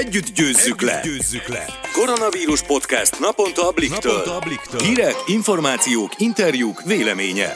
Együtt győzzük le! Koronavírus podcast naponta a Bliktől. Hírek, információk, interjúk, vélemények.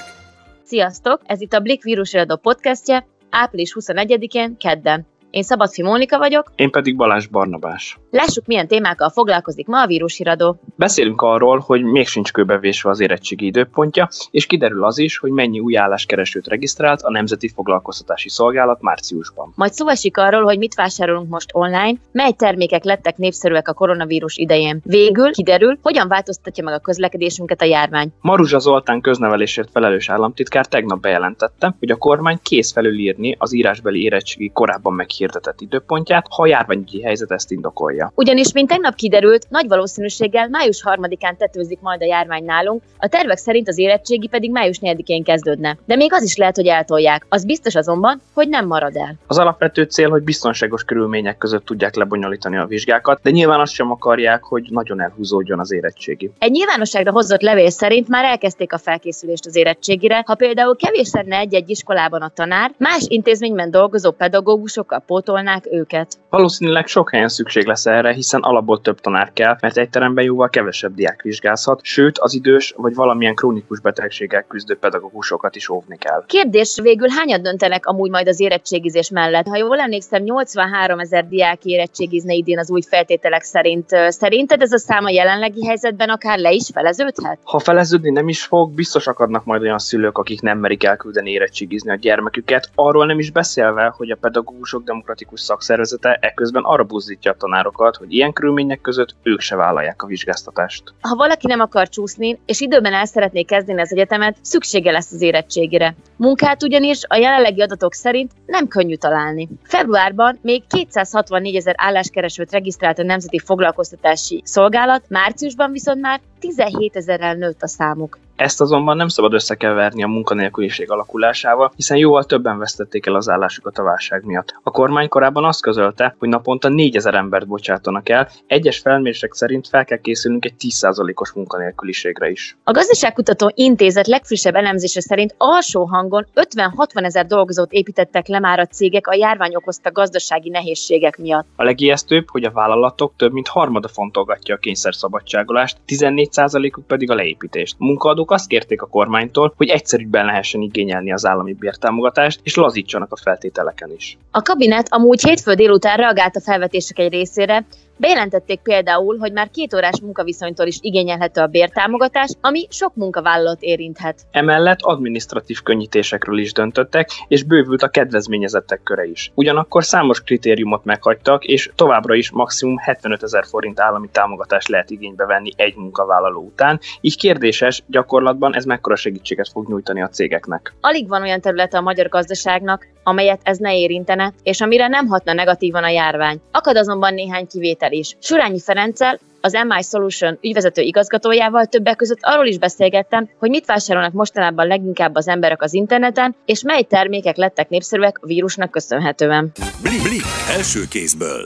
Sziasztok! Ez itt a Blik vírusiradó podcastje, április 21-én, kedden. Én Szabad Fim Mónika vagyok. Én pedig Balázs Barnabás. Lássuk, milyen témákkal foglalkozik ma a vírusiradó. Beszélünk arról, hogy még sincs kőbevésve az érettségi időpontja, és kiderül az is, hogy mennyi új álláskeresőt regisztrált a Nemzeti Foglalkoztatási Szolgálat márciusban. Majd szó esik arról, hogy mit vásárolunk most online, mely termékek lettek népszerűek a koronavírus idején. Végül kiderül, hogyan változtatja meg a közlekedésünket a járvány. Maruzsa Zoltán köznevelésért felelős államtitkár tegnap bejelentette, hogy a kormány kész felülírni az írásbeli érettségi korábban meghirdetett időpontját, ha a járványügyi helyzet ezt indokolja. Ugyanis, mint tegnap kiderült, nagy valószínűséggel május 3-án tetőzik majd a járvány nálunk, a tervek szerint az érettségi pedig május 4-én kezdődne. De még az is lehet, hogy eltolják. Az biztos azonban, hogy nem marad el. Az alapvető cél, hogy biztonságos körülmények között tudják lebonyolítani a vizsgákat, de nyilván azt sem akarják, hogy nagyon elhúzódjon az érettségi. Egy nyilvánosságra hozott levél szerint már elkezdték a felkészülést az érettségire, ha például kevés lenne egy-egy iskolában a tanár, más intézményben dolgozó pedagógusokkal pótolnák őket. Valószínűleg sok helyen szükség lesz erre, hiszen alapból több tanár kell, mert egy teremben jóval kevesebb diák vizsgázhat, sőt az idős vagy valamilyen krónikus betegséggel küzdő pedagógusokat is óvni kell. Kérdés, végül hányan döntenek amúgy majd az érettségizés mellett? Ha jól emlékszem, 83 000 diák érettségizne idén az új feltételek szerint. Szerinted ez a szám a jelenlegi helyzetben akár le is feleződhet? Ha feleződni nem is fog, biztos akadnak majd olyan szülők, akik nem merik elküldeni érettségizni a gyermeküket, arról nem is beszélve, hogy a pedagógusok demokratikus szakszervezete eközben arra buzdítja a tanárokat, hogy ilyen körülmények között ők se vállalják a vizsgáztatást. Ha valaki nem akar csúszni, és időben el szeretné kezdeni az egyetemet, szüksége lesz az érettségire. Munkát ugyanis a jelenlegi adatok szerint nem könnyű találni. Februárban még 264 000 álláskeresőt regisztrált a Nemzeti Foglalkoztatási Szolgálat, márciusban viszont már 17 000-rel nőtt a számuk. Ezt azonban nem szabad összekeverni a munkanélküliség alakulásával, hiszen jóval többen vesztették el az állásukat a válság miatt. A kormány korábban azt közölte, hogy naponta 4000 embert bocsátanak el, egyes felmérések szerint fel kell készülnünk egy 10%-os munkanélküliségre is. A Gazdaságkutató Intézet legfrissebb elemzése szerint alsó hangon 50-60 000 dolgozót építettek le már a cégek a járvány okozta gazdasági nehézségek miatt. A legijesztőbb, hogy a vállalatok több mint harmada fontolgatja a kényszerszabadságolást, 14%-uk pedig a leépítést. Munkaadók azt kérték a kormánytól, hogy egyszerűbben lehessen igényelni az állami bértámogatást, és lazítsanak a feltételeken is. A kabinet amúgy hétfő délután reagált a felvetések egy részére, bejelentették például, hogy már 2 órás munkaviszonytól is igényelhető a bértámogatás, ami sok munkavállalat érinthet. Emellett adminisztratív könnyítésekről is döntöttek, és bővült a kedvezményezettek köre is. Ugyanakkor számos kritériumot meghagytak, és továbbra is maximum 75 000 forint állami támogatást lehet igénybe venni egy munkavállaló után, így kérdéses, gyakorlatban ez mekkora segítséget fog nyújtani a cégeknek. Alig van olyan területe a magyar gazdaságnak, amelyet ez ne érintene, és amire nem hatna negatívan a járvány. Akad azonban néhány kivétel is. Surányi Ferenccel, az MI Solution ügyvezető igazgatójával többek között arról is beszélgettem, hogy mit vásárolnak mostanában leginkább az emberek az interneten, és mely termékek lettek népszerűek a vírusnak köszönhetően. Blik első kézből.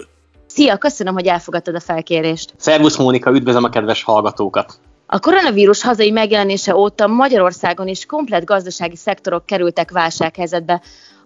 Szia, köszönöm, hogy elfogadtad a felkérést. Szervusz Mónika, üdvözlöm a kedves hallgatókat. A koronavírus hazai megjelenése óta Magyarországon is komplett gazdasági szektorok kerültek válsághelyzetbe.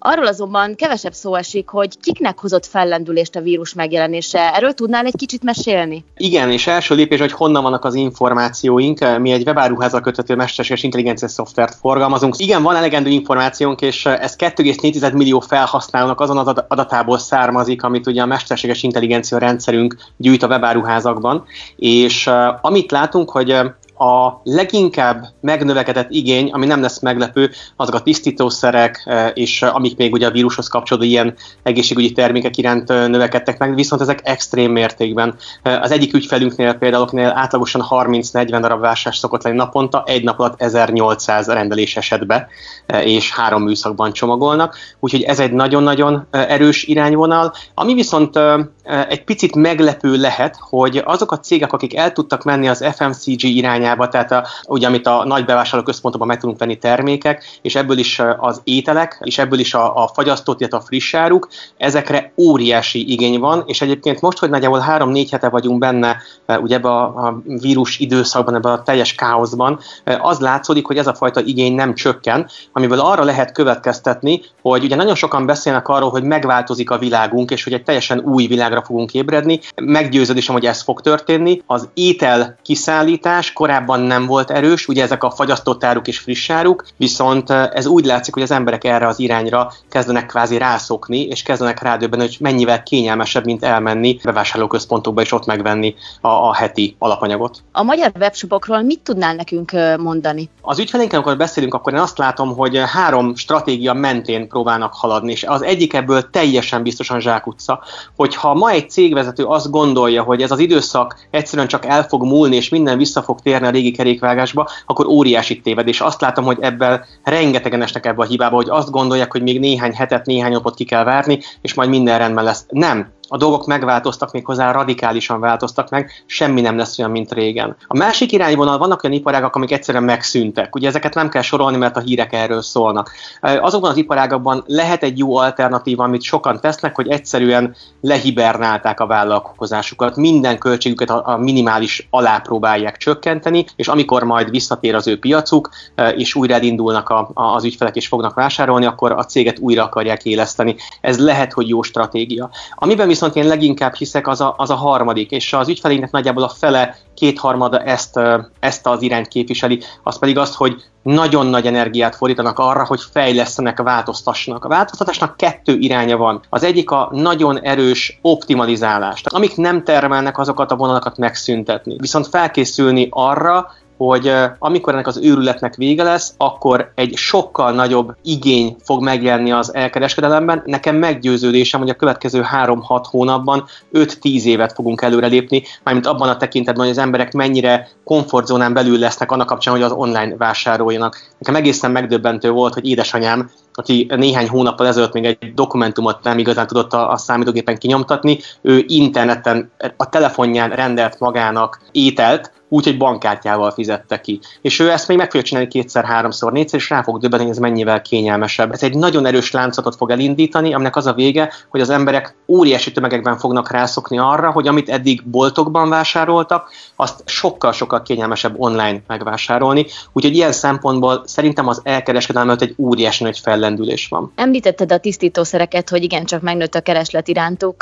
Arról azonban kevesebb szó esik, hogy kiknek hozott fellendülést a vírus megjelenése. Erről tudnál egy kicsit mesélni? Igen, és első lépés, hogy honnan vannak az információink. Mi egy webáruházal köthető mesterséges intelligencia szoftvert forgalmazunk. Igen, van elegendő információnk, és ez 2,4 millió felhasználónak azon az adatából származik, amit ugye a mesterséges intelligencia rendszerünk gyűjt a webáruházakban. És amit látunk, hogy a leginkább megnövekedett igény, ami nem lesz meglepő, azok a tisztítószerek, és amik még ugye a vírushoz kapcsolódó ilyen egészségügyi termékek iránt növekedtek meg, viszont ezek extrém mértékben. Az egyik ügyfelünknél például átlagosan 30-40 darab vásárlás szokott lenni naponta, egy nap alatt 1800 rendelés esetbe, és 3 műszakban csomagolnak, úgyhogy ez egy nagyon-nagyon erős irányvonal. Ami viszont egy picit meglepő lehet, hogy azok a cégek, akik el tudtak menni az FMCG irányába, irányába, tehát ugye, amit a nagy bevásárlóközpontokban meg tudunk venni termékek, és ebből is az ételek, és ebből is a fagyasztott, illetve a friss áruk, ezekre óriási igény van, és egyébként most, hogy nagyjából 3-4 hete vagyunk benne, ugye ebben a vírus időszakban, ebben a teljes káoszban, az látszódik, hogy ez a fajta igény nem csökken, amiből arra lehet következtetni, hogy ugye nagyon sokan beszélnek arról, hogy megváltozik a világunk, és hogy egy teljesen új világra fogunk ébredni. Meggyőződésem, hogy ez fog történni. Az étel kiszállítás korábban nem volt erős, ugye ezek a fagyasztott áruk és friss áruk, viszont ez úgy látszik, hogy az emberek erre az irányra kezdenek kvázi rászokni, és kezdenek rádöbbenni, hogy mennyivel kényelmesebb, mint elmenni bevásárlóközpontokba és ott megvenni a heti alapanyagot. A magyar webshopokról mit tudnál nekünk mondani? Az ügyfelénkkel, amikor beszélünk, akkor én azt látom, hogy 3 stratégia mentén próbálnak haladni, és az egyik ebből teljesen biztosan zsákutca, hogyha ma egy cégvezető azt gondolja, hogy ez az időszak egyszerűen csak el fog múlni, és minden vissza fog térni a régi kerékvágásba, akkor óriási tévedés. Azt látom, hogy ebben rengetegen esnek ebbe a hibába, hogy azt gondolják, hogy még néhány hetet, néhány napot ki kell várni, és majd minden rendben lesz. Nem. A dolgok megváltoztak, méghozzá radikálisan változtak meg, semmi nem lesz olyan, mint régen. A másik irányvonal, vannak olyan iparágak, amik egyszerűen megszűntek. Ugye ezeket nem kell sorolni, mert a hírek erről szólnak. Azokban az iparágakban lehet egy jó alternatíva, amit sokan tesznek, hogy egyszerűen lehibernálták a vállalkozásukat, minden költségüket a minimális alá próbálják csökkenteni, és amikor majd visszatér az ő piacuk, és újra elindulnak az ügyfelek, és fognak vásárolni, akkor a céget újra akarják éleszteni. Ez lehet, hogy jó stratégia. Amiben viszont én leginkább hiszek, az a harmadik, és az ügyfeleinknek nagyjából a fele, 2/3 ezt az irányt képviseli, az pedig az, hogy nagyon nagy energiát fordítanak arra, hogy fejlesztenek, változtassanak. A változtatásnak 2 iránya van. Az egyik a nagyon erős optimalizálás. Amik nem termelnek, azokat a vonalakat megszüntetni. Viszont felkészülni arra, hogy amikor ennek az őrületnek vége lesz, akkor egy sokkal nagyobb igény fog megjelenni az elkereskedelemben. Nekem meggyőződésem, hogy a következő 3-6 hónapban 5-10 évet fogunk előrelépni, mármint abban a tekintetben, hogy az emberek mennyire komfortzónán belül lesznek annak kapcsán, hogy az online vásároljanak. Nekem egészen megdöbbentő volt, hogy édesanyám, aki néhány hónappal ezelőtt még egy dokumentumot nem igazán tudott a számítógépen kinyomtatni, ő interneten, a telefonján rendelt magának ételt, úgyhogy bankkártyával fizette ki. És ő ezt még meg fogja csinálni 2-3-4-szer, és rá fog döbbenni, hogy ez mennyivel kényelmesebb. Ez egy nagyon erős láncotot fog elindítani, aminek az a vége, hogy az emberek óriási tömegekben fognak rászokni arra, hogy amit eddig boltokban vásároltak, azt sokkal-sokkal kényelmesebb online megvásárolni. Úgyhogy ilyen szempontból szerintem az elkereskedelmet egy óriási nagy fellendülés van. Említetted a tisztítószereket, hogy igencsak megnőtt a kereslet irántuk.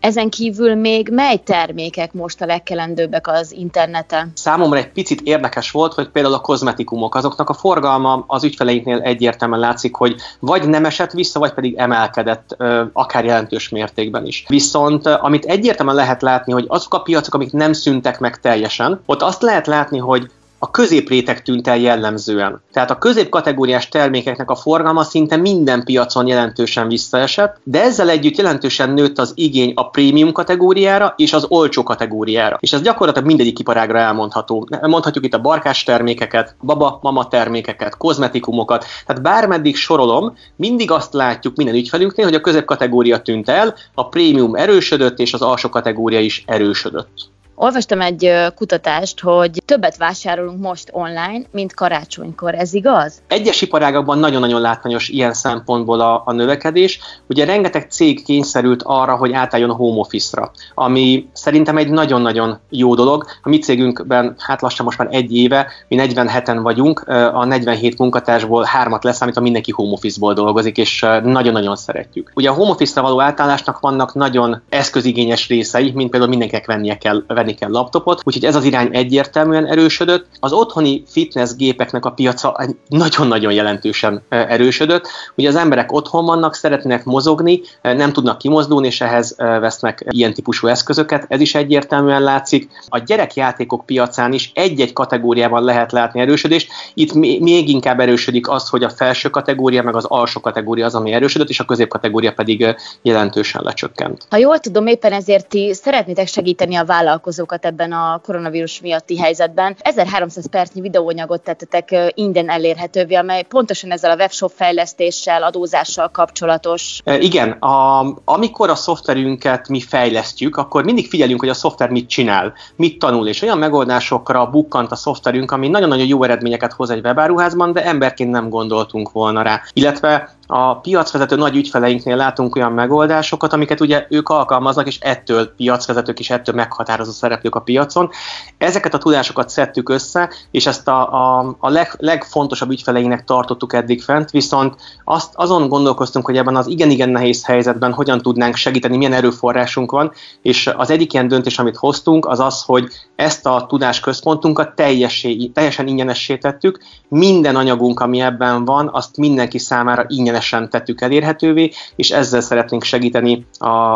Ezen kívül még mely termékek most a legkelendőbbek az interneten? Számomra egy picit érdekes volt, hogy például a kozmetikumok, azoknak a forgalma az ügyfeleinknél egyértelműen látszik, hogy vagy nem esett vissza, vagy pedig emelkedett, akár jelentős mértékben is. Viszont amit egyértelműen lehet látni, hogy azok a piacok, amik nem szűntek meg teljesen, ott azt lehet látni, hogy a középréteg tűnt el jellemzően. Tehát a középkategóriás termékeknek a forgalma szinte minden piacon jelentősen visszaesett, de ezzel együtt jelentősen nőtt az igény a prémium kategóriára és az olcsó kategóriára. És ez gyakorlatilag mindegyik iparágra elmondható. Mondhatjuk itt a barkás termékeket, baba-mama termékeket, kozmetikumokat. Tehát bármeddig sorolom, mindig azt látjuk minden ügyfelünknél, hogy a középkategória tűnt el, a prémium erősödött és az alsó kategória is erősödött. Olvastam egy kutatást, hogy többet vásárolunk most online, mint karácsonykor. Ez igaz? Egyes iparágakban nagyon-nagyon látványos ilyen szempontból a növekedés. Ugye rengeteg cég kényszerült arra, hogy átálljon home office-ra, ami szerintem egy nagyon-nagyon jó dolog. A mi cégünkben, lassan most már 1 éve, mi 47-en vagyunk, a 47 munkatársból 3-at leszámítva mindenki home office-ból dolgozik, és nagyon-nagyon szeretjük. Ugye a home office-ra való átállásnak vannak nagyon eszközigényes részei, mint például mindenkinek venni kell laptopot, úgyhogy ez az irány egyértelműen erősödött. Az otthoni fitnessgépeknek a piaca nagyon-nagyon jelentősen erősödött. Ugye az emberek otthon vannak, szeretnek mozogni, nem tudnak kimozdulni, és ehhez vesznek ilyen típusú eszközöket. Ez is egyértelműen látszik. A gyerekjátékok piacán is egy-egy kategóriában lehet látni erősödést. Itt még inkább erősödik az, hogy a felső kategória, meg az alsó kategória az, ami erősödött, és a középkategória pedig jelentősen lecsökkent. Ha jól tudom, éppen ezért ti szeretnétek segíteni a vállalkozókat vállalkozókat ebben a koronavírus miatti helyzetben. 1300 percnyi videóanyagot tettetek ingyen elérhetővé, amely pontosan ezzel a webshop fejlesztéssel, adózással kapcsolatos. Igen, amikor a szoftverünket mi fejlesztjük, akkor mindig figyelünk, hogy a szoftver mit csinál, mit tanul, és olyan megoldásokra bukkant a szoftverünk, ami nagyon-nagyon jó eredményeket hoz egy webáruházban, de emberként nem gondoltunk volna rá. Illetve a piacvezető nagy ügyfeleinknél látunk olyan megoldásokat, amiket ugye ők alkalmaznak, és ettől piacvezetők is, ettől meghatározó szereplők a piacon. Ezeket a tudásokat szedtük össze, és ezt a legfontosabb ügyfeleinek tartottuk eddig fent, viszont azon gondolkoztunk, hogy ebben az igen-igen nehéz helyzetben hogyan tudnánk segíteni, milyen erőforrásunk van, és az egyik ilyen döntés, amit hoztunk, az az, hogy ezt a tudásközpontunkat teljesen ingyenessé tettük, minden anyagunk, ami ebben van, azt mindenki számára ingyenes tettük elérhetővé, és ezzel szeretnénk segíteni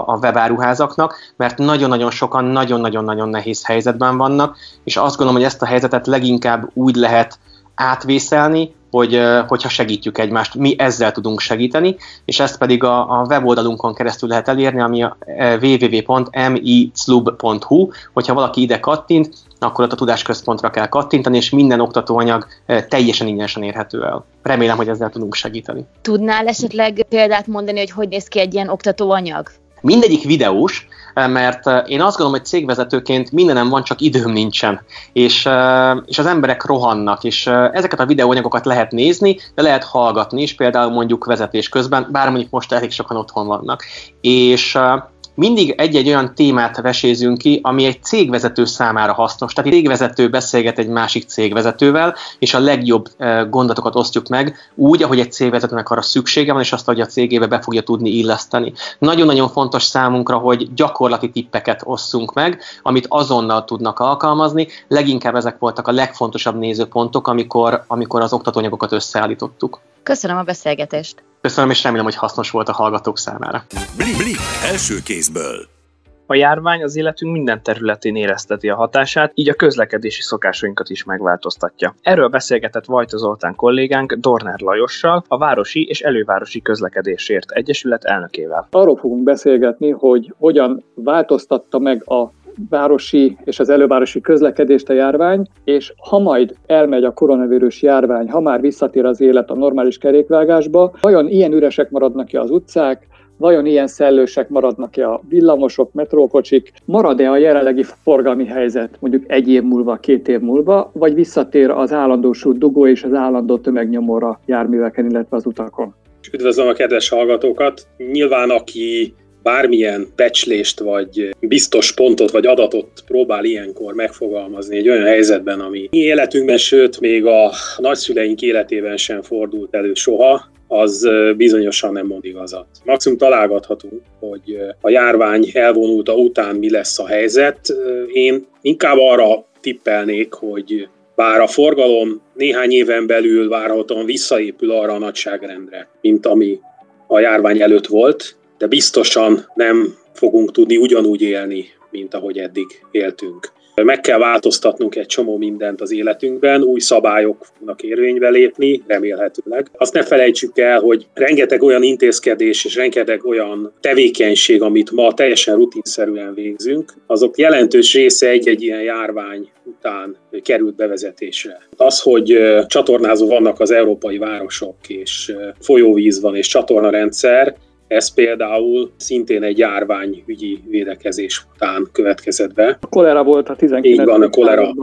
a webáruházaknak, mert nagyon-nagyon sokan nagyon-nagyon nehéz helyzetben vannak, és azt gondolom, hogy ezt a helyzetet leginkább úgy lehet átvészelni, hogyha segítjük egymást, mi ezzel tudunk segíteni, és ezt pedig a weboldalunkon keresztül lehet elérni, ami a www.mislub.hu, hogyha valaki ide kattint, akkor ott a tudásközpontra kell kattintani, és minden oktatóanyag teljesen ingyenesen érhető el. Remélem, hogy ezzel tudunk segíteni. Tudnál esetleg példát mondani, hogy hogy néz ki egy ilyen oktatóanyag? Mindegyik videós, mert én azt gondolom, hogy cégvezetőként mindenem van, csak időm nincsen, és az emberek rohannak, és ezeket a videóanyagokat lehet nézni, de lehet hallgatni is, például mondjuk vezetés közben, bár mondjuk most elég sokan otthon vannak, és mindig egy-egy olyan témát vesézünk ki, ami egy cégvezető számára hasznos. Tehát egy cégvezető beszélget egy másik cégvezetővel, és a legjobb gondolatokat osztjuk meg úgy, ahogy egy cégvezetőnek arra szüksége van, és azt, hogy a cégébe be fogja tudni illeszteni. Nagyon-nagyon fontos számunkra, hogy gyakorlati tippeket osszunk meg, amit azonnal tudnak alkalmazni. Leginkább ezek voltak a legfontosabb nézőpontok, amikor az oktatóanyagokat összeállítottuk. Köszönöm a beszélgetést! Köszönöm, és remélem, hogy hasznos volt a hallgatók számára. Blik első kézből. A járvány az életünk minden területén érezteti a hatását, így a közlekedési szokásainkat is megváltoztatja. Erről beszélgetett Vajta Zoltán kollégánk Dorner Lajossal, a Városi és Elővárosi Közlekedésért Egyesület elnökével. Arról fogunk beszélgetni, hogy hogyan változtatta meg a városi és az elővárosi közlekedést a járvány, és ha majd elmegy a koronavírus járvány, ha már visszatér az élet a normális kerékvágásba, vajon ilyen üresek maradnak-e az utcák, vajon ilyen szellősek maradnak-e a villamosok, metrókocsik, marad-e a jelenlegi forgalmi helyzet mondjuk 1 év múlva, 2 év múlva, vagy visszatér az állandósult dugó és az állandó tömegnyomorra járműveken, illetve az utakon? Üdvözlöm a kedves hallgatókat! Nyilván aki bármilyen becslést, vagy biztos pontot, vagy adatot próbál ilyenkor megfogalmazni egy olyan helyzetben, ami mi életünkben, sőt, még a nagyszüleink életében sem fordult elő soha, az bizonyosan nem mond igazat. Maximum találgathatunk, hogy a járvány elvonulta után mi lesz a helyzet. Én inkább arra tippelnék, hogy bár a forgalom néhány éven belül várhatóan visszaépül arra a nagyságrendre, mint ami a járvány előtt volt, de biztosan nem fogunk tudni ugyanúgy élni, mint ahogy eddig éltünk. Meg kell változtatnunk egy csomó mindent az életünkben, új szabályoknak érvénybe lépni, remélhetőleg. Azt ne felejtsük el, hogy rengeteg olyan intézkedés és rengeteg olyan tevékenység, amit ma teljesen rutinszerűen végzünk, azok jelentős része egy-egy ilyen járvány után került bevezetésre. Az, hogy csatornázó vannak az európai városok, és folyóvíz van, és csatornarendszer, ez például szintén egy járványügyi védekezés után következett be. A kolera volt a 19. Így van, a kolera,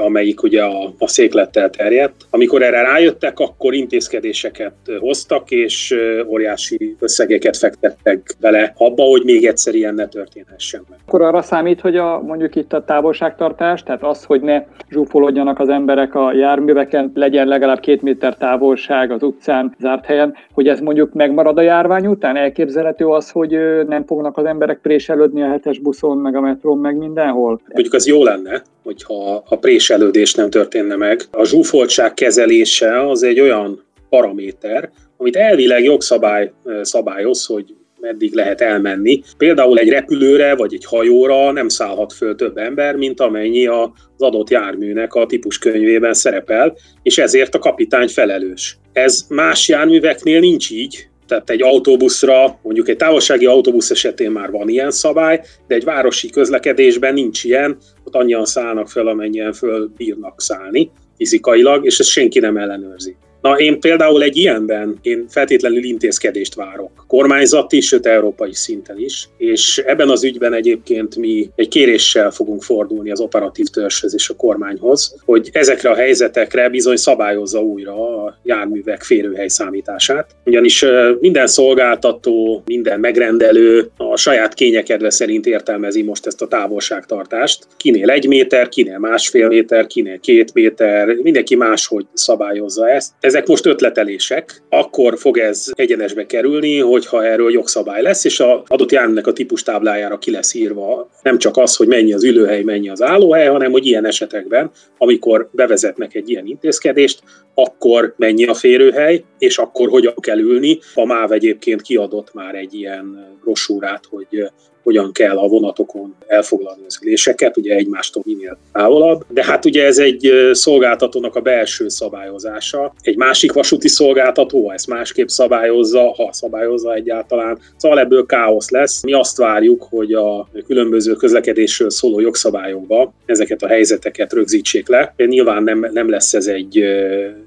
amelyik ugye a széklettel terjedt. Amikor erre rájöttek, akkor intézkedéseket hoztak, és óriási összegeket fektettek bele abba, hogy még egyszer ilyen ne történhessen meg. Akkor arra számít, hogy mondjuk itt a távolságtartás, tehát az, hogy ne zsúfolodjanak az emberek a járműveken, legyen legalább 2 méter távolság az utcán, zárt helyen, hogy ez mondjuk megmarad a járvány után? Elképzelhető az, hogy nem fognak az emberek préselődni a 7-es buszon, meg a metrón, meg mindenhol? Mondjuk az jó lenne, hogyha a préselődés nem történne meg. A zsúfoltság kezelése az egy olyan paraméter, amit elvileg jogszabály szabályoz, hogy meddig lehet elmenni. Például egy repülőre vagy egy hajóra nem szállhat föl több ember, mint amennyi az adott járműnek a típuskönyvében szerepel, és ezért a kapitány felelős. Ez más járműveknél nincs így, Tehát egy autóbuszra, mondjuk egy távolsági autóbusz esetén már van ilyen szabály, de egy városi közlekedésben nincs ilyen, ott annyian szállnak fel, amennyien föl bírnak szállni fizikailag, és ezt senki nem ellenőrzi. Na én például egy ilyenben én feltétlenül intézkedést várok. Kormányzati, sőt európai szinten is. És ebben az ügyben egyébként mi egy kéréssel fogunk fordulni az operatív törzshöz és a kormányhoz, hogy ezekre a helyzetekre bizony szabályozza újra a járművek férőhely számítását. Ugyanis minden szolgáltató, minden megrendelő a saját kényekedve szerint értelmezi most ezt a távolságtartást. Kinél 1 méter, kinél 1,5 méter, kinél 2 méter, mindenki máshogy szabályozza ezt. Ezek most ötletelések, akkor fog ez egyenesbe kerülni, hogyha erről jogszabály lesz, és az adott járműnek a típustáblájára ki lesz írva nem csak az, hogy mennyi az ülőhely, mennyi az állóhely, hanem hogy ilyen esetekben, amikor bevezetnek egy ilyen intézkedést, akkor mennyi a férőhely, és akkor hogyan kell ülni. A MÁV egyébként kiadott már egy ilyen brosúrát, hogy hogyan kell a vonatokon elfoglalni az üléseket, ugye egymástól minél távolabb. De hát ugye ez egy szolgáltatónak a belső szabályozása. Egy másik vasúti szolgáltató, ha ezt másképp szabályozza, ha szabályozza egyáltalán, szóval ebből káosz lesz. Mi azt várjuk, hogy a különböző közlekedésről szóló jogszabályokba ezeket a helyzeteket rögzítsék le. Nyilván nem lesz ez egy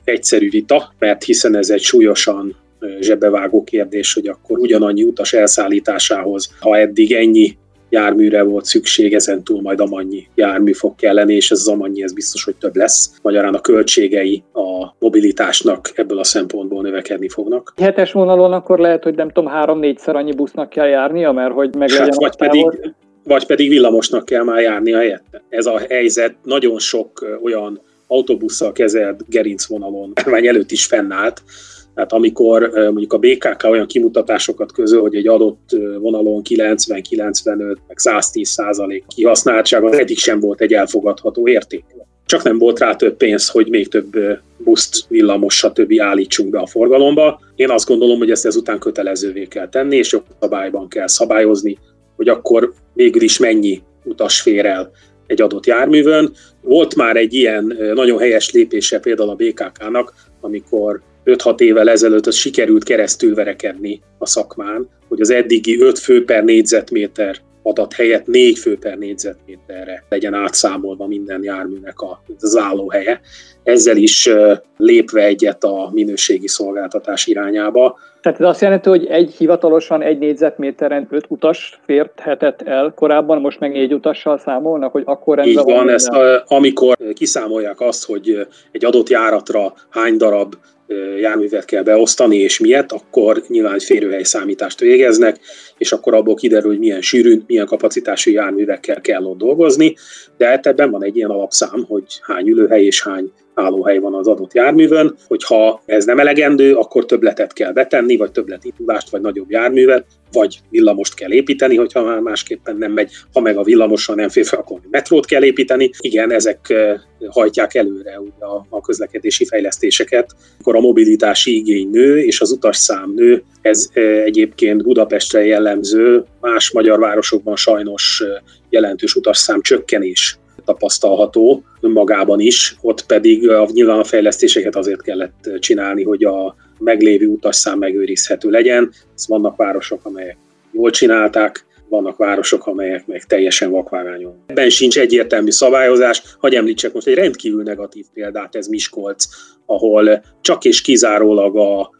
egyszerű vita, mert hiszen ez egy súlyosan zsebbevágó kérdés, hogy akkor ugyanannyi utas elszállításához, ha eddig ennyi járműre volt szükség, ezentúl majd amannyi jármű fog kelleni, és ez az amannyi, ez biztos, hogy több lesz. Magyarán a költségei a mobilitásnak ebből a szempontból növekedni fognak. 7-es vonalon akkor lehet, hogy nem tudom, 3-4-szer annyi busznak kell járnia, mert hogy meglegyen a távol. Vagy pedig villamosnak kell már járni helyette. Ez a helyzet nagyon sok olyan autóbusszal kezelt gerincvonalon már előtt is fennállt. Tehát amikor mondjuk a BKK olyan kimutatásokat közöl, hogy egy adott vonalon 90-95, meg 110% kihasználtsága, eddig sem volt egy elfogadható érték. Csak nem volt rá több pénz, hogy még több buszt, villamos, stb. Állítsunk be a forgalomba. Én azt gondolom, hogy ezt ezután kötelezővé kell tenni, és jogszabályban kell szabályozni, hogy akkor végül is mennyi utas fér el egy adott járművön. Volt már egy ilyen nagyon helyes lépése például a BKK-nak, amikor 5-6 évvel ezelőtt sikerült keresztülverekedni a szakmán, hogy az eddigi 5 fő per négyzetméter adat helyett 4 fő per négyzetméterre legyen átszámolva minden járműnek az állóhelye. Ezzel is lépve egyet a minőségi szolgáltatás irányába. Tehát ez azt jelenti, hogy egy hivatalosan 1 négyzetméteren 5 utas férhetett el korábban, most meg 4 utassal számolnak, hogy akkor rendben van. Így van, ezt, amikor kiszámolják azt, hogy egy adott járatra hány darab járművet kell beosztani, és miért, akkor nyilván egy férőhely számítást végeznek, és akkor abból kiderül, hogy milyen sűrűn, milyen kapacitású járművekkel kell ott dolgozni, de ebben van egy ilyen alapszám, hogy hány ülőhely és hány állóhely van az adott járművön, hogyha ez nem elegendő, akkor többletet kell betenni, vagy többletindulást, vagy nagyobb járművet, vagy villamost kell építeni, hogyha már másképpen nem megy, ha meg a villamossal nem fér fel, akkor metrót kell építeni. Igen, ezek hajtják előre ugye a közlekedési fejlesztéseket. Akkor a mobilitási igény nő, és az utasszám nő, ez egyébként Budapestre jellemző, más magyar városokban sajnos jelentős utasszám csökkenés tapasztalható önmagában is, ott pedig nyilván a fejlesztéseket azért kellett csinálni, hogy a meglévő utasszám megőrizhető legyen. Ezt vannak városok, amelyek jól csinálták, vannak városok, amelyek meg teljesen vakvágányon. Ebben sincs egyértelmű szabályozás. Hadd említsek most egy rendkívül negatív példát, ez Miskolc, ahol csak és kizárólag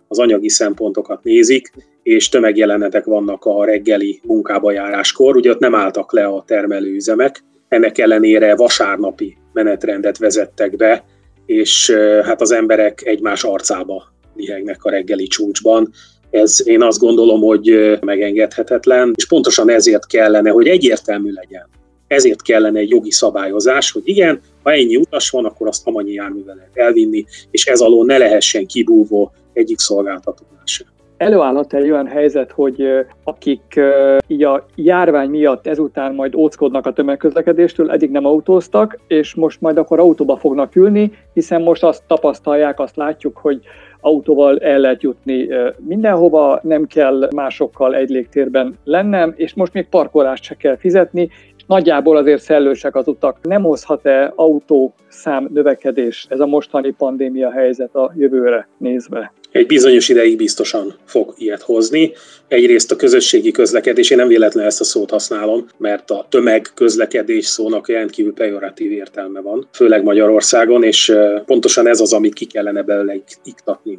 az anyagi szempontokat nézik, és tömegjelenetek vannak a reggeli munkába járáskor. Ugye ott nem álltak le a termelőüzemek, ennek ellenére vasárnapi menetrendet vezettek be, és hát az emberek egymás arcába lihegnek a reggeli csúcsban. Ez én azt gondolom, hogy megengedhetetlen, és pontosan ezért kellene, hogy egyértelmű legyen. Ezért kellene egy jogi szabályozás, hogy igen, ha ennyi utas van, akkor azt amannyi járművel lehet elvinni, és ez alól ne lehessen kibúvó egyik szolgáltatónál sem. Előállhat egy olyan helyzet, hogy akik így a járvány miatt ezután majd óckodnak a tömegközlekedéstől, eddig nem autóztak, és most majd akkor autóba fognak ülni, hiszen most azt tapasztalják, azt látjuk, hogy autóval el lehet jutni mindenhova, nem kell másokkal egy légtérben lennem, és most még parkolást se kell fizetni, és Nagyjából azért szellősek az utak. Nem hozhat-e autószám növekedés ez a mostani pandémia helyzet a jövőre nézve? Egy bizonyos ideig biztosan fog ilyet hozni. Egyrészt a közösségi közlekedés, én nem véletlenül ezt a szót használom, mert a tömegközlekedés szónak rendkívül pejoratív értelme van, főleg Magyarországon, és pontosan ez az, amit ki kellene belőle iktatni,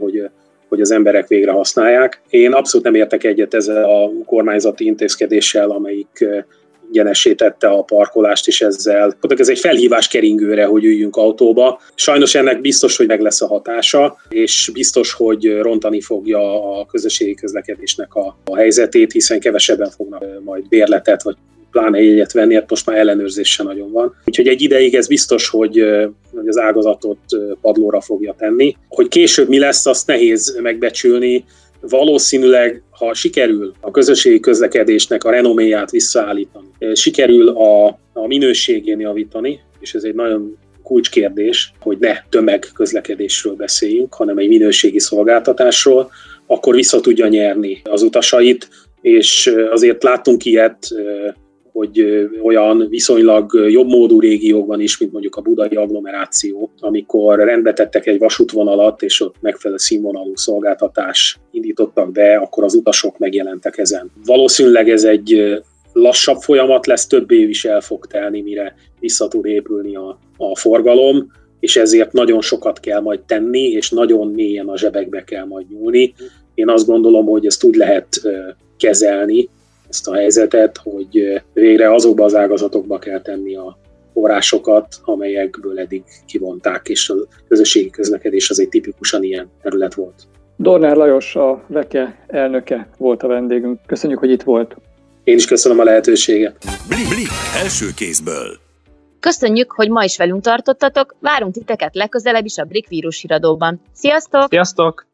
hogy az emberek végre használják. Én abszolút nem értek egyet ezzel a kormányzati intézkedéssel, amelyik ingyenessé tette a parkolást is ezzel. Ez egy felhívás keringőre, hogy üljünk autóba. Sajnos ennek biztos, hogy meg lesz a hatása, és biztos, hogy rontani fogja a közösségi közlekedésnek a helyzetét, hiszen kevesebben fognak majd bérletet vagy pláne jegyet venni, hát most már ellenőrzés sem nagyon van. Úgyhogy egy ideig ez biztos, hogy az ágazatot padlóra fogja tenni. Hogy később mi lesz, azt nehéz megbecsülni. Valószínűleg, ha sikerül a közösségi közlekedésnek a renoméját visszaállítani, sikerül a minőségén javítani, és ez egy nagyon kulcskérdés, hogy ne tömegközlekedésről beszéljünk, hanem egy minőségi szolgáltatásról, akkor vissza tudja nyerni az utasait, és azért láttunk ilyet, hogy olyan viszonylag jobb módú régiókban is, mint mondjuk a budai agglomeráció, amikor rendbe tettek egy vasútvonalat, és ott megfelelő színvonalú szolgáltatás indítottak be, akkor az utasok megjelentek ezen. Valószínűleg ez egy lassabb folyamat lesz, több év is el fog telni, mire vissza tud épülni a forgalom, és ezért nagyon sokat kell majd tenni, és nagyon mélyen a zsebekbe kell majd nyúlni. Én azt gondolom, hogy ezt úgy lehet kezelni, ezt a helyzetet, hogy végre azokba az ágazatokba kell tenni a forrásokat, amelyekből eddig kivonták, és a közösségi közlekedés az egy tipikusan ilyen terület volt. Dorner Lajos, a VEKE elnöke volt a vendégünk. Köszönjük, hogy itt volt. Én is köszönöm a lehetőséget. Blik első kézből. Köszönjük, hogy ma is velünk tartottatok, várunk titeket legközelebb is a Blik vírushíradóban. Sziasztok! Sziasztok!